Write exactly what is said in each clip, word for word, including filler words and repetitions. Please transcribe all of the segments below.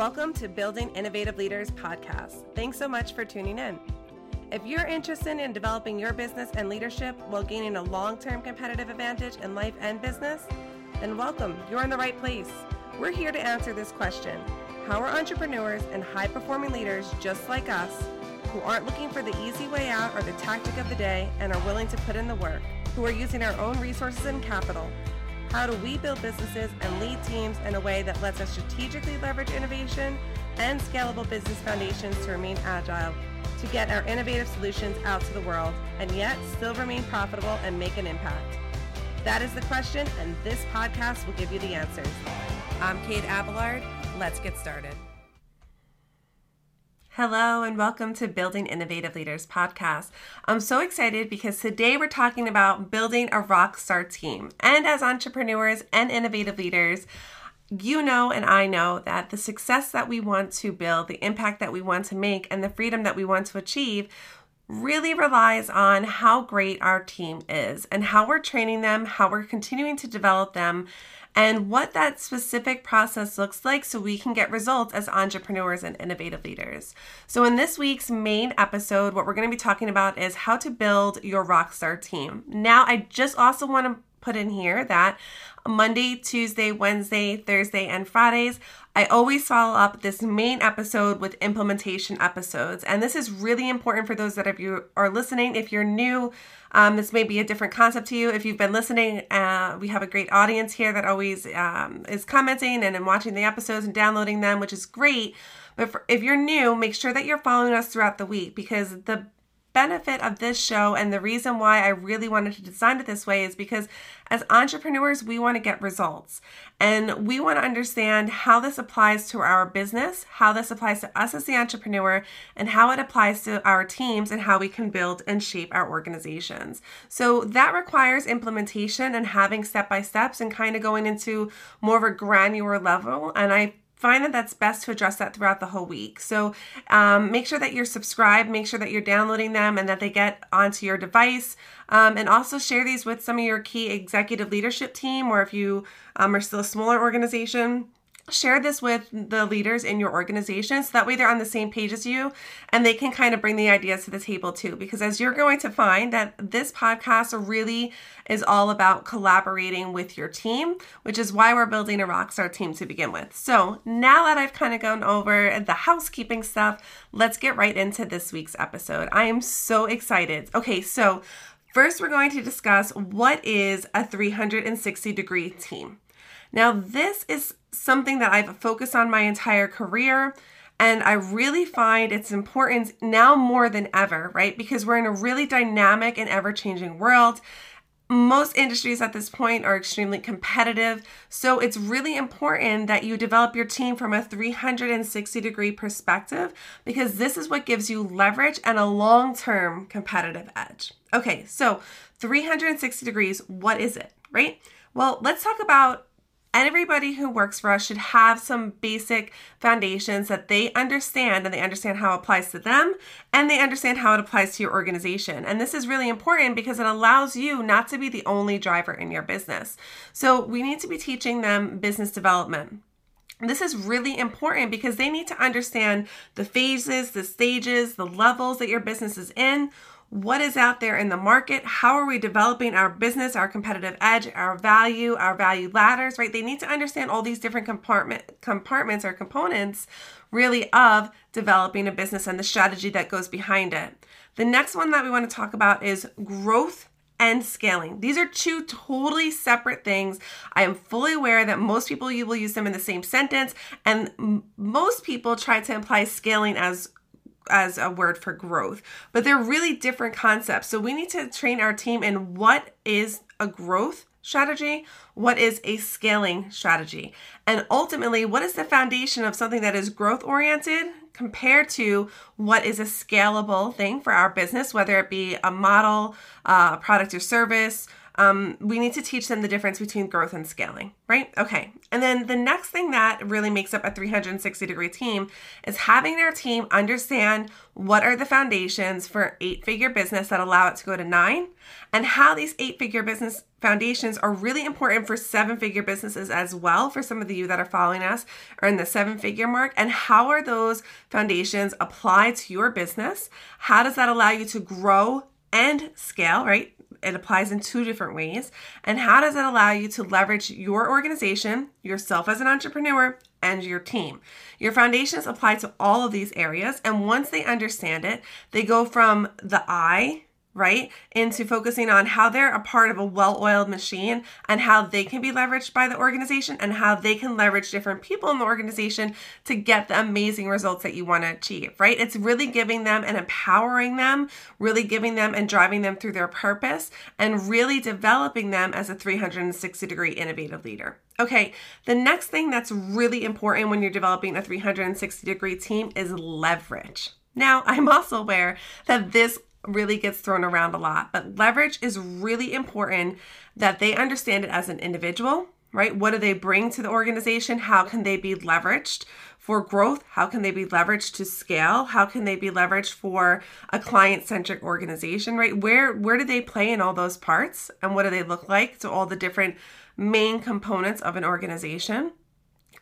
Welcome to Building Innovative Leaders podcast. Thanks so much for tuning in. If you're interested in developing your business and leadership while gaining a long-term competitive advantage in life and business, then welcome. You're in the right place. We're here to answer this question. How are entrepreneurs and high-performing leaders just like us who aren't looking for the easy way out or the tactic of the day and are willing to put in the work, who are using our own resources and capital? How do we build businesses and lead teams in a way that lets us strategically leverage innovation and scalable business foundations to remain agile, to get our innovative solutions out to the world, and yet still remain profitable and make an impact? That is the question, and this podcast will give you the answers. I'm Kate Abelard. Let's get started. Hello and welcome to Building Innovative Leaders podcast. I'm so excited because today we're talking about building a rock star team. And as entrepreneurs and innovative leaders, you know and I know that the success that we want to build, the impact that we want to make, and the freedom that we want to achieve really relies on how great our team is and how we're training them, how we're continuing to develop them, and what that specific process looks like so we can get results as entrepreneurs and innovative leaders. So in this week's main episode, what we're going to be talking about is how to build your rockstar team. Now, I just also want to put in here that Monday, Tuesday, Wednesday, Thursday, and Fridays, I always follow up this main episode with implementation episodes. And this is really important for those that if you are listening. If you're new, um, this may be a different concept to you. If you've been listening, uh, we have a great audience here that always um, is commenting and, and watching the episodes and downloading them, which is great. But for, if you're new, make sure that you're following us throughout the week, because the benefit of this show and the reason why I really wanted to design it this way is because as entrepreneurs, we want to get results and we want to understand how this applies to our business, how this applies to us as the entrepreneur, and how it applies to our teams and how we can build and shape our organizations. So that requires implementation and having step-by-steps and kind of going into more of a granular level. And I find that that's best to address that throughout the whole week. So um, make sure that you're subscribed, make sure that you're downloading them and that they get onto your device. Um, and also share these with some of your key executive leadership team, or if you um, are still a smaller organization, share this with the leaders in your organization so that way they're on the same page as you and they can kind of bring the ideas to the table too. Because as you're going to find that this podcast really is all about collaborating with your team, which is why we're building a rockstar team to begin with. So now that I've kind of gone over the housekeeping stuff, let's get right into this week's episode. I am so excited. Okay, so first we're going to discuss what is a three sixty degree team. Now, this is something that I've focused on my entire career, and I really find its importance now more than ever, right? Because we're in a really dynamic and ever-changing world. Most industries at this point are extremely competitive, so it's really important that you develop your team from a three sixty degree perspective, because this is what gives you leverage and a long-term competitive edge. Okay, so three sixty degrees, what is it, right? Well, let's talk about everybody who works for us should have some basic foundations that they understand, and they understand how it applies to them, and they understand how it applies to your organization. And this is really important because it allows you not to be the only driver in your business. So we need to be teaching them business development. This is really important because they need to understand the phases, the stages, the levels that your business is in. What is out there in the market? How are we developing our business, our competitive edge, our value, our value ladders, right? They need to understand all these different compartment compartments or components really of developing a business and the strategy that goes behind it. The next one that we want to talk about is growth and scaling. These are two totally separate things. I am fully aware that most people, you will use them in the same sentence, and m- most people try to imply scaling as as a word for growth, but they're really different concepts. So we need to train our team in what is a growth strategy, what is a scaling strategy, and ultimately what is the foundation of something that is growth oriented compared to what is a scalable thing for our business, whether it be a model, a uh, product or service, Um, we need to teach them the difference between growth and scaling, right? Okay. And then the next thing that really makes up a three hundred sixty degree team is having their team understand what are the foundations for an eight-figure business that allow it to go to nine, and how these eight-figure business foundations are really important for seven-figure businesses as well, for some of you that are following us or in the seven-figure mark, and how are those foundations applied to your business? How does that allow you to grow and scale, right? It applies in two different ways. And how does it allow you to leverage your organization, yourself as an entrepreneur, and your team? Your foundations apply to all of these areas. And once they understand it, they go from the I, right, into focusing on how they're a part of a well-oiled machine and how they can be leveraged by the organization and how they can leverage different people in the organization to get the amazing results that you want to achieve, right? It's really giving them and empowering them, really giving them and driving them through their purpose and really developing them as a three hundred sixty degree innovative leader. Okay, the next thing that's really important when you're developing a three hundred sixty degree team is leverage. Now, I'm also aware that this really gets thrown around a lot, but leverage is really important that they understand it as an individual, right? What do they bring to the organization? How can they be leveraged for growth? How can they be leveraged to scale? How can they be leveraged for a client-centric organization, right? Where, where do they play in all those parts, and what do they look like to all the different main components of an organization?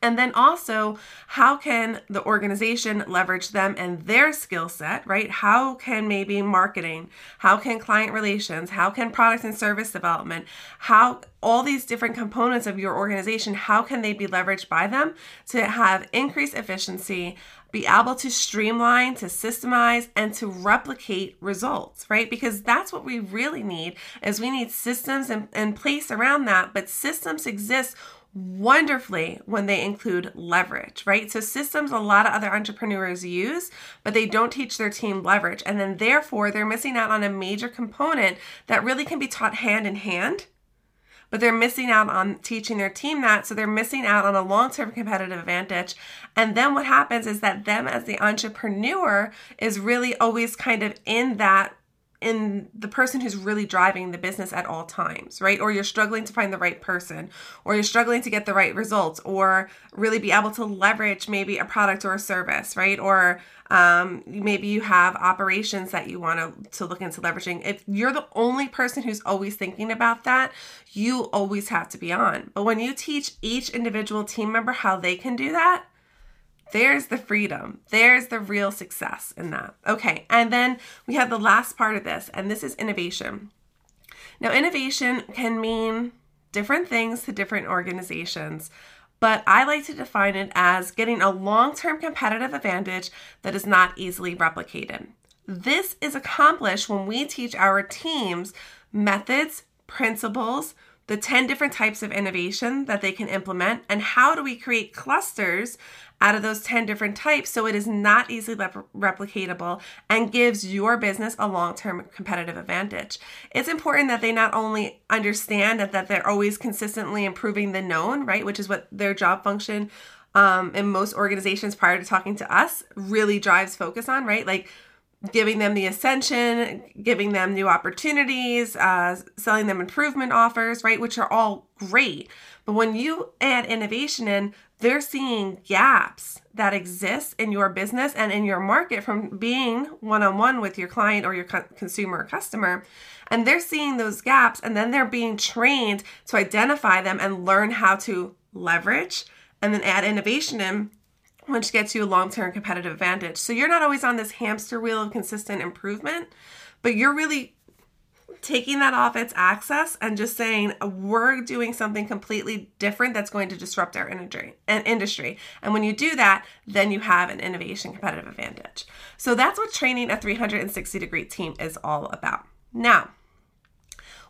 And then also, how can the organization leverage them and their skill set, right? How can maybe marketing, how can client relations, how can product and service development, how all these different components of your organization, how can they be leveraged by them to have increased efficiency, be able to streamline, to systemize, and to replicate results, right? Because that's what we really need, is we need systems in, in place around that, but systems exist wonderfully when they include leverage, right? So systems a lot of other entrepreneurs use, but they don't teach their team leverage. And then therefore, they're missing out on a major component that really can be taught hand in hand, but they're missing out on teaching their team that, so they're missing out on a long-term competitive advantage. And then what happens is that them as the entrepreneur is really always kind of in that in the person who's really driving the business at all times, right? Or you're struggling to find the right person, or you're struggling to get the right results, or really be able to leverage maybe a product or a service, right? Or um, maybe you have operations that you want to, to look into leveraging. If you're the only person who's always thinking about that, you always have to be on. But when you teach each individual team member how they can do that, there's the freedom. There's the real success in that. Okay, and then we have the last part of this, and this is innovation. Now, innovation can mean different things to different organizations, but I like to define it as getting a long-term competitive advantage that is not easily replicated. This is accomplished when we teach our teams methods, principles, the ten different types of innovation that they can implement, and how do we create clusters out of those ten different types so it is not easily rep- replicatable and gives your business a long-term competitive advantage. It's important that they not only understand that, that they're always consistently improving the known, right, which is what their job function um, in most organizations prior to talking to us really drives focus on, right? Like giving them the ascension, giving them new opportunities, uh, selling them improvement offers, right, which are all great. But when you add innovation in, they're seeing gaps that exist in your business and in your market from being one-on-one with your client or your co- consumer or customer. And they're seeing those gaps, and then they're being trained to identify them and learn how to leverage and then add innovation in, which gets you a long-term competitive advantage. So you're not always on this hamster wheel of consistent improvement, but you're really taking that off its axis and just saying, we're doing something completely different that's going to disrupt our industry. And when you do that, then you have an innovation competitive advantage. So that's what training a three hundred sixty degree team is all about. Now,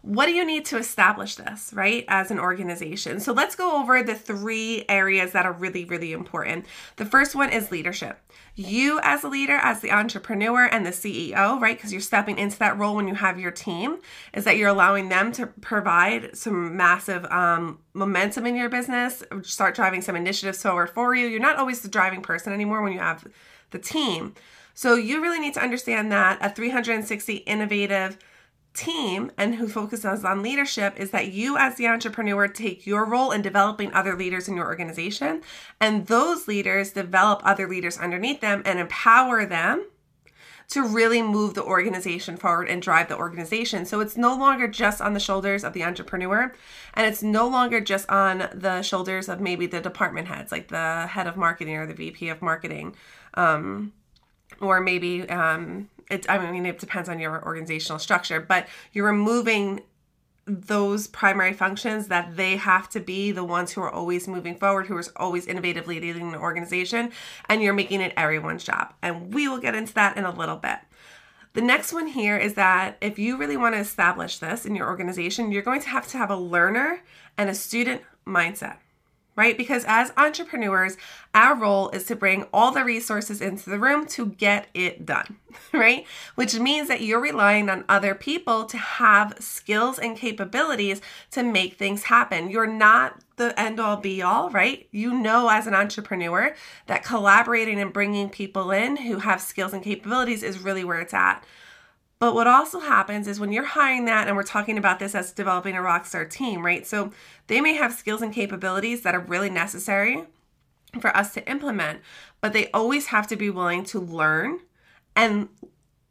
what do you need to establish this, right, as an organization? So let's go over the three areas that are really, really important. The first one is leadership. You as a leader, as the entrepreneur and the C E O, right, because you're stepping into that role when you have your team, is that you're allowing them to provide some massive um, momentum in your business, start driving some initiatives forward for you. You're not always the driving person anymore when you have the team. So you really need to understand that a three hundred sixty innovative team and who focuses on leadership is that you as the entrepreneur take your role in developing other leaders in your organization, and those leaders develop other leaders underneath them and empower them to really move the organization forward and drive the organization. So it's no longer just on the shoulders of the entrepreneur, and it's no longer just on the shoulders of maybe the department heads, like the head of marketing or the V P of marketing, um, or maybe um, it, I mean, it depends on your organizational structure, but you're removing those primary functions that they have to be the ones who are always moving forward, who are always innovatively leading the organization, and you're making it everyone's job. And we will get into that in a little bit. The next one here is that if you really want to establish this in your organization, you're going to have to have a learner and a student mindset, right? Because as entrepreneurs, our role is to bring all the resources into the room to get it done, right? Which means that you're relying on other people to have skills and capabilities to make things happen. You're not the end all be all, right? You know, as an entrepreneur, that collaborating and bringing people in who have skills and capabilities is really where it's at. But what also happens is when you're hiring that, and we're talking about this as developing a rockstar team, right? So they may have skills and capabilities that are really necessary for us to implement, but they always have to be willing to learn, and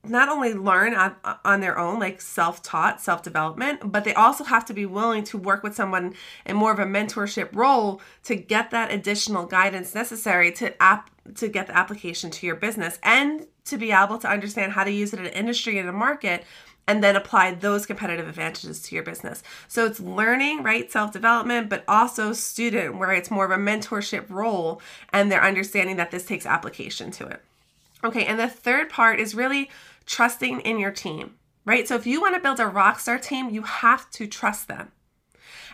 not only learn on, on their own, like self-taught, self-development, but they also have to be willing to work with someone in more of a mentorship role to get that additional guidance necessary to ap- to get the application to your business, and to be able to understand how to use it in an industry and a market, and then apply those competitive advantages to your business. So it's learning, right? Self-development, but also student, where it's more of a mentorship role, and they're understanding that this takes application to it. Okay, and the third part is really trusting in your team, right? So if you want to build a rockstar team, you have to trust them.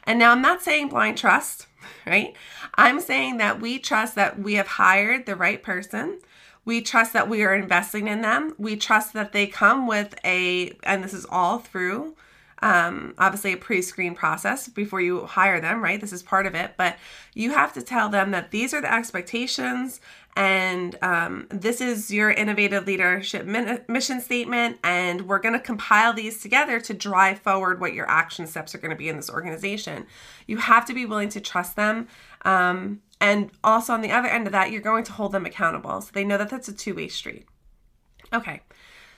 And now I'm not saying blind trust, right? I'm saying that we trust that we have hired the right person. We trust that we are investing in them. We trust that they come with a, and this is all through, um, obviously a pre-screen process before you hire them, right? This is part of it, but you have to tell them that these are the expectations, and um, this is your innovative leadership min- mission statement, and we're going to compile these together to drive forward what your action steps are going to be in this organization. You have to be willing to trust them. Um, and also on the other end of that, you're going to hold them accountable, so they know that that's a two-way street. Okay,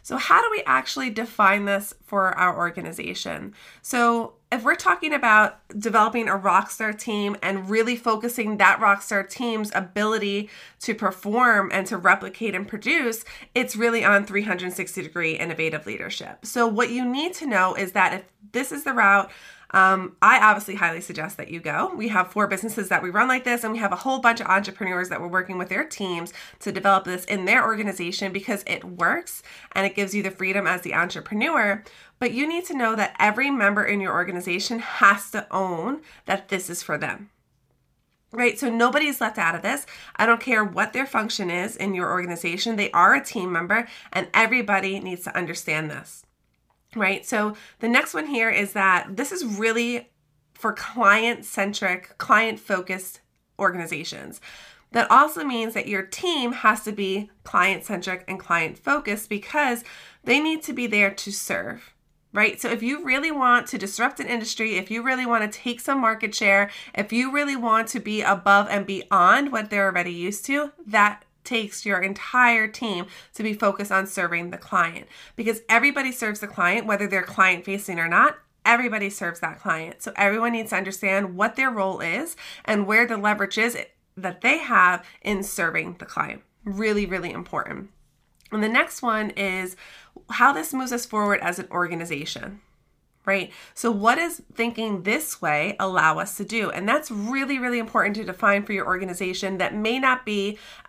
so how do we actually define this for our organization? So if we're talking about developing a rockstar team and really focusing that rockstar team's ability to perform and to replicate and produce, it's really on three sixty degree innovative leadership. So what you need to know is that if this is the route, Um, I obviously highly suggest that you go. We have four businesses that we run like this, and we have a whole bunch of entrepreneurs that we're working with their teams to develop this in their organization, because it works and it gives you the freedom as the entrepreneur. But you need to know that every member in your organization has to own that this is for them, right? So nobody's left out of this. I don't care what their function is in your organization. They are a team member, and everybody needs to understand this. Right? So the next one here is that this is really for client-centric, client-focused organizations. That also means that your team has to be client-centric and client-focused, because they need to be there to serve, right? So if you really want to disrupt an industry, if you really want to take some market share, if you really want to be above and beyond what they're already used to, that takes your entire team to be focused on serving the client, because everybody serves the client, whether they're client facing or not. Everybody serves that client. So everyone needs to understand what their role is and where the leverage is that they have in serving the client. Really, really important. And the next one is how this moves us forward as an organization, right? So what does thinking this way allow us to do? And that's really, really important to define for your organization. That may not be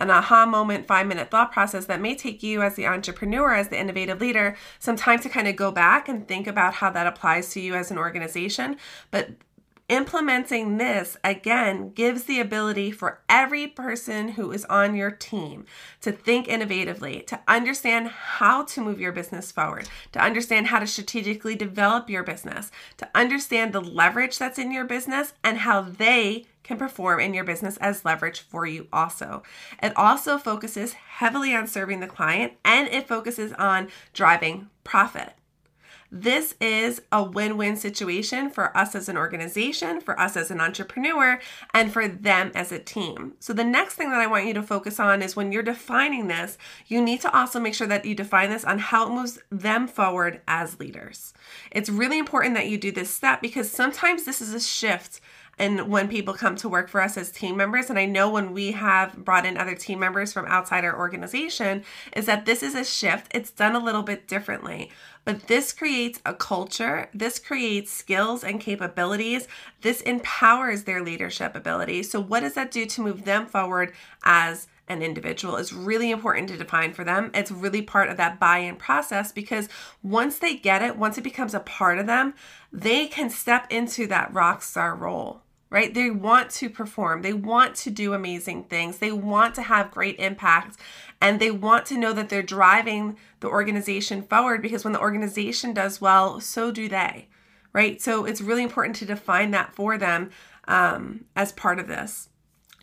an aha moment, five-minute thought process. That may take you as the entrepreneur, as the innovative leader, some time to kind of go back and think about how that applies to you as an organization. But implementing this, again, gives the ability for every person who is on your team to think innovatively, to understand how to move your business forward, to understand how to strategically develop your business, to understand the leverage that's in your business and how they can perform in your business as leverage for you also. It also focuses heavily on serving the client, and it focuses on driving profit. This is a win-win situation for us as an organization, for us as an entrepreneur, and for them as a team. So the next thing that I want you to focus on is when you're defining this, you need to also make sure that you define this on how it moves them forward as leaders. It's really important that you do this step because sometimes this is a shift. And when people come to work for us as team members, and I know when we have brought in other team members from outside our organization, is that this is a shift. It's done a little bit differently. But this creates a culture. This creates skills and capabilities. This empowers their leadership ability. So what does that do to move them forward as an individual is really important to define for them. It's really part of that buy-in process because once they get it, once it becomes a part of them, they can step into that rock star role. Right? They want to perform. They want to do amazing things. They want to have great impact. And they want to know that they're driving the organization forward because when the organization does well, so do they. Right? So it's really important to define that for them um, as part of this.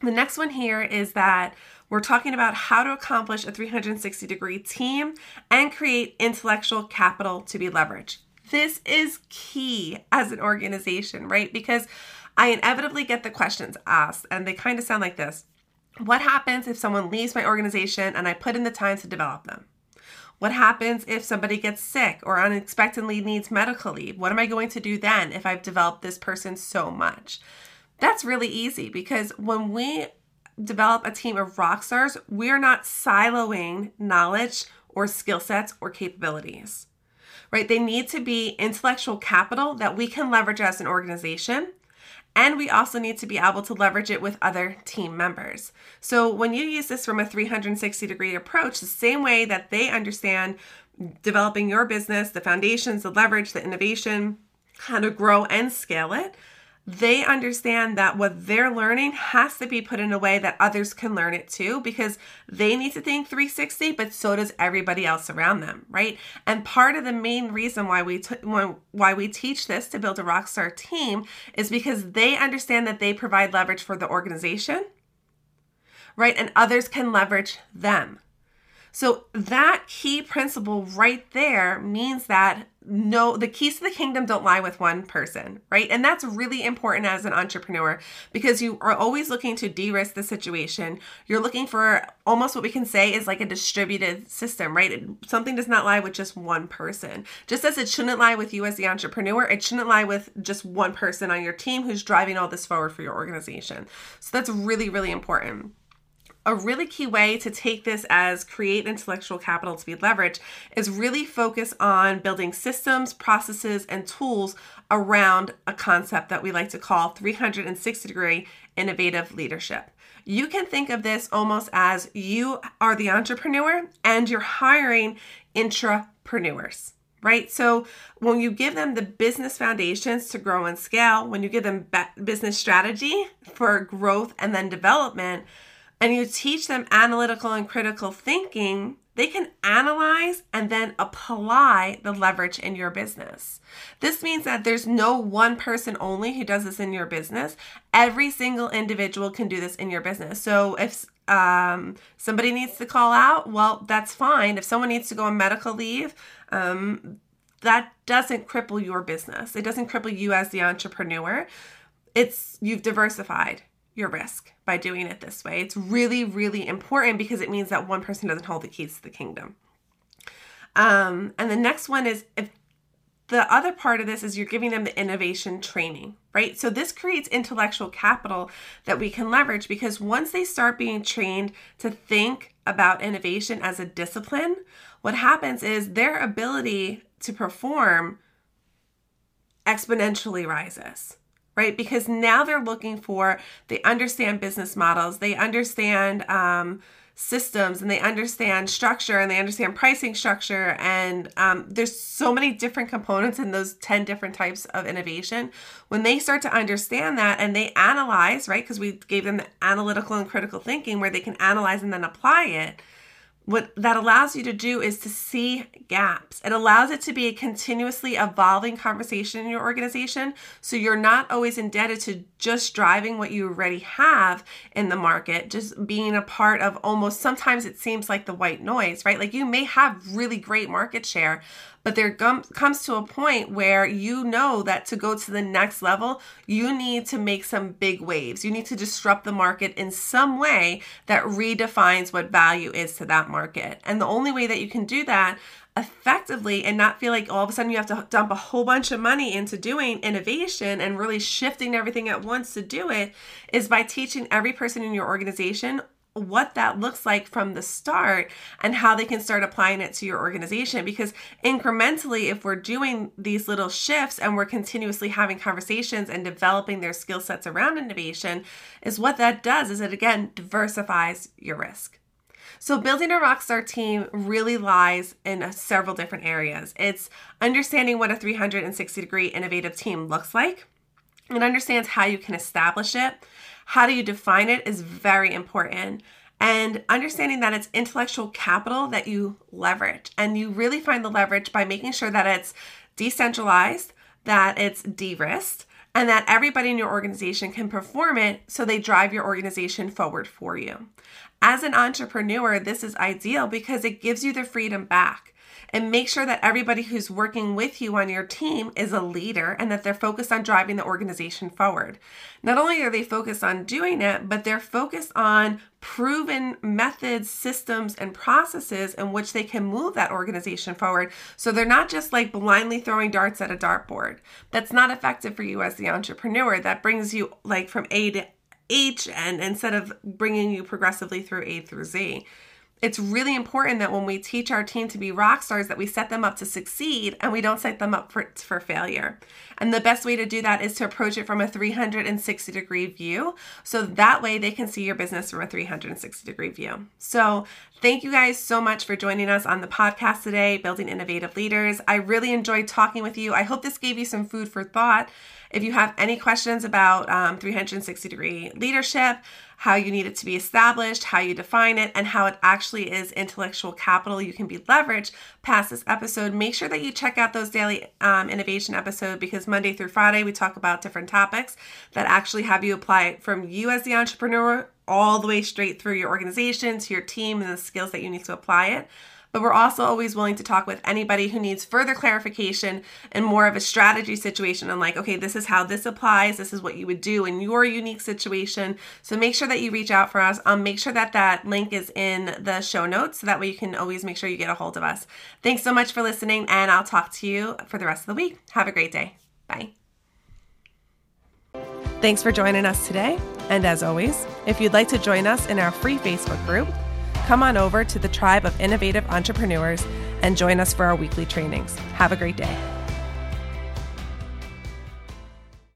The next one here is that we're talking about how to accomplish a three hundred sixty degree team and create intellectual capital to be leveraged. This is key as an organization, right? Because I inevitably get the questions asked, and they kind of sound like this. What happens if someone leaves my organization and I put in the time to develop them? What happens if somebody gets sick or unexpectedly needs medical leave? What am I going to do then if I've developed this person so much? That's really easy because when we develop a team of rock stars, we're not siloing knowledge or skill sets or capabilities, right? They need to be intellectual capital that we can leverage as an organization. And we also need to be able to leverage it with other team members. So when you use this from a three hundred sixty degree approach, the same way that they understand developing your business, the foundations, the leverage, the innovation, how to grow and scale it, they understand that what they're learning has to be put in a way that others can learn it too, because they need to think three sixty, but so does everybody else around them, right? And part of the main reason why we t- why we teach this to build a rockstar team is because they understand that they provide leverage for the organization, right? And others can leverage them. So that key principle right there means that no, the keys to the kingdom don't lie with one person, right? And that's really important as an entrepreneur because you are always looking to de-risk the situation. You're looking for almost what we can say is like a distributed system, right? It, something does not lie with just one person. Just as it shouldn't lie with you as the entrepreneur, it shouldn't lie with just one person on your team who's driving all this forward for your organization. So that's really, really important. A really key way to take this as create intellectual capital to be leveraged is really focus on building systems, processes, and tools around a concept that we like to call three hundred sixty degree innovative leadership. You can think of this almost as you are the entrepreneur and you're hiring intrapreneurs. Right? So when you give them the business foundations to grow and scale, when you give them business strategy for growth and then development, and you teach them analytical and critical thinking, they can analyze and then apply the leverage in your business. This means that there's no one person only who does this in your business. Every single individual can do this in your business. So if um, somebody needs to call out, well, that's fine. If someone needs to go on medical leave, um, that doesn't cripple your business. It doesn't cripple you as the entrepreneur. It's you've diversified your risk by doing it this way. It's really, really important because it means that one person doesn't hold the keys to the kingdom. Um, and the next one is if the other part of this is you're giving them the innovation training, right? So this creates intellectual capital that we can leverage because once they start being trained to think about innovation as a discipline, what happens is their ability to perform exponentially rises. Right? Because now they're looking for, they understand business models, they understand um, systems, and they understand structure, and they understand pricing structure. And um, there's so many different components in those ten different types of innovation. When they start to understand that and they analyze, right? Because we gave them the analytical and critical thinking where they can analyze and then apply it. What that allows you to do is to see gaps. It allows it to be a continuously evolving conversation in your organization, so you're not always indebted to just driving what you already have in the market, just being a part of almost, sometimes it seems like the white noise, right? Like you may have really great market share, but there comes to a point where you know that to go to the next level, you need to make some big waves. You need to disrupt the market in some way that redefines what value is to that market. And the only way that you can do that effectively and not feel like all of a sudden you have to dump a whole bunch of money into doing innovation and really shifting everything at once to do it is by teaching every person in your organization what that looks like from the start and how they can start applying it to your organization. Because incrementally, if we're doing these little shifts and we're continuously having conversations and developing their skill sets around innovation, is what that does is it again diversifies your risk. So building a rockstar team really lies in several different areas. It's understanding what a three hundred sixty degree innovative team looks like. It understands how you can establish it. How do you define it is very important. And understanding that it's intellectual capital that you leverage. And you really find the leverage by making sure that it's decentralized, that it's de-risked, and that everybody in your organization can perform it so they drive your organization forward for you. As an entrepreneur, this is ideal because it gives you the freedom back. And make sure that everybody who's working with you on your team is a leader and that they're focused on driving the organization forward. Not only are they focused on doing it, but they're focused on proven methods, systems, and processes in which they can move that organization forward. So they're not just like blindly throwing darts at a dartboard. That's not effective for you as the entrepreneur. That brings you like from A to H, and instead of bringing you progressively through A through Z. It's really important that when we teach our team to be rock stars, that we set them up to succeed and we don't set them up for, for failure. And the best way to do that is to approach it from a three hundred sixty degree view. So that way they can see your business from a three hundred sixty degree view. So thank you guys so much for joining us on the podcast today, Building Innovative Leaders. I really enjoyed talking with you. I hope this gave you some food for thought. If you have any questions about um, three hundred sixty degree leadership, how you need it to be established, how you define it, and how it actually is intellectual capital you can be leveraged past this episode, make sure that you check out those daily um, innovation episodes, because Monday through Friday we talk about different topics that actually have you apply it from you as the entrepreneur all the way straight through your organization to your team and the skills that you need to apply it. But we're also always willing to talk with anybody who needs further clarification and more of a strategy situation and like, okay, this is how this applies. This is what you would do in your unique situation. So make sure that you reach out for us. Um, make sure that that link is in the show notes so that way you can always make sure you get a hold of us. Thanks so much for listening, and I'll talk to you for the rest of the week. Have a great day. Bye. Thanks for joining us today. And as always, if you'd like to join us in our free Facebook group, come on over to the Tribe of Innovative Entrepreneurs and join us for our weekly trainings. Have a great day.